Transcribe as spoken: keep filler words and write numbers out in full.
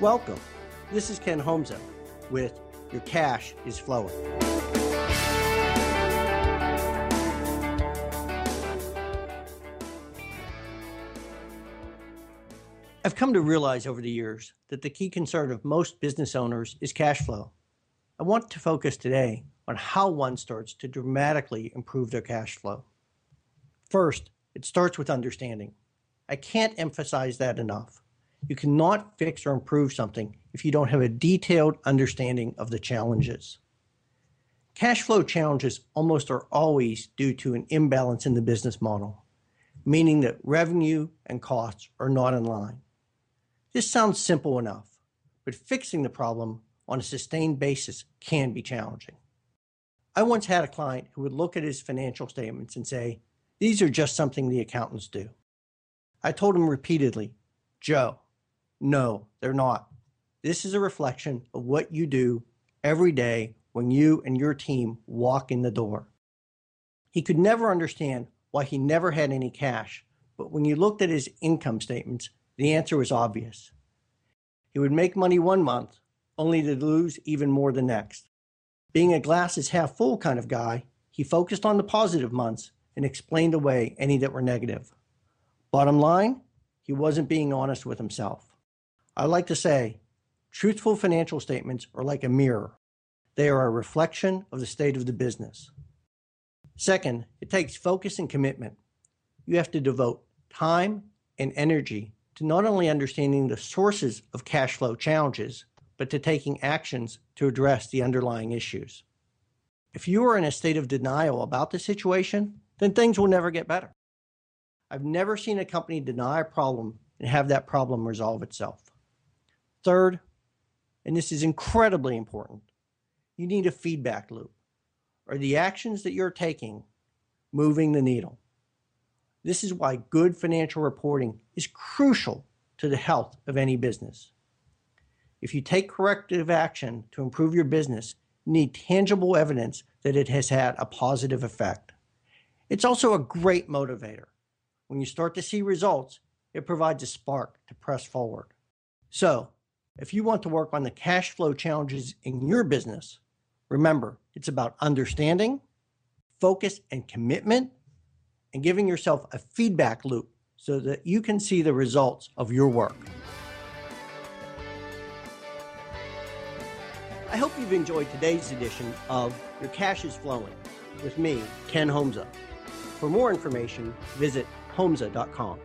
Welcome. This is Ken Holmza with Your Cash is Flowing. I've come to realize over the years that the key concern of most business owners is cash flow. I want to focus today on how one starts to dramatically improve their cash flow. First, it starts with understanding. I can't emphasize that enough. You cannot fix or improve something if you don't have a detailed understanding of the challenges. Cash flow challenges almost are always due to an imbalance in the business model, meaning that revenue and costs are not in line. This sounds simple enough, but fixing the problem on a sustained basis can be challenging. I once had a client who would look at his financial statements and say, "These are just something the accountants do." I told him repeatedly, "Joe, no, they're not. This is a reflection of what you do every day when you and your team walk in the door." He could never understand why he never had any cash, but when you looked at his income statements, the answer was obvious. He would make money one month, only to lose even more the next. Being a glass is half full kind of guy, he focused on the positive months and explained away any that were negative. Bottom line, he wasn't being honest with himself. I like to say, truthful financial statements are like a mirror. They are a reflection of the state of the business. Second, it takes focus and commitment. You have to devote time and energy to not only understanding the sources of cash flow challenges, but to taking actions to address the underlying issues. If you are in a state of denial about the situation, then things will never get better. I've never seen a company deny a problem and have that problem resolve itself. Third, and this is incredibly important, you need a feedback loop. Are the actions that you're taking moving the needle? This is why good financial reporting is crucial to the health of any business. If you take corrective action to improve your business, you need tangible evidence that it has had a positive effect. It's also a great motivator. When you start to see results, it provides a spark to press forward. So, if you want to work on the cash flow challenges in your business, remember, it's about understanding, focus and commitment, and giving yourself a feedback loop so that you can see the results of your work. I hope you've enjoyed today's edition of Your Cash is Flowing with me, Ken Holmza. For more information, visit homza dot com.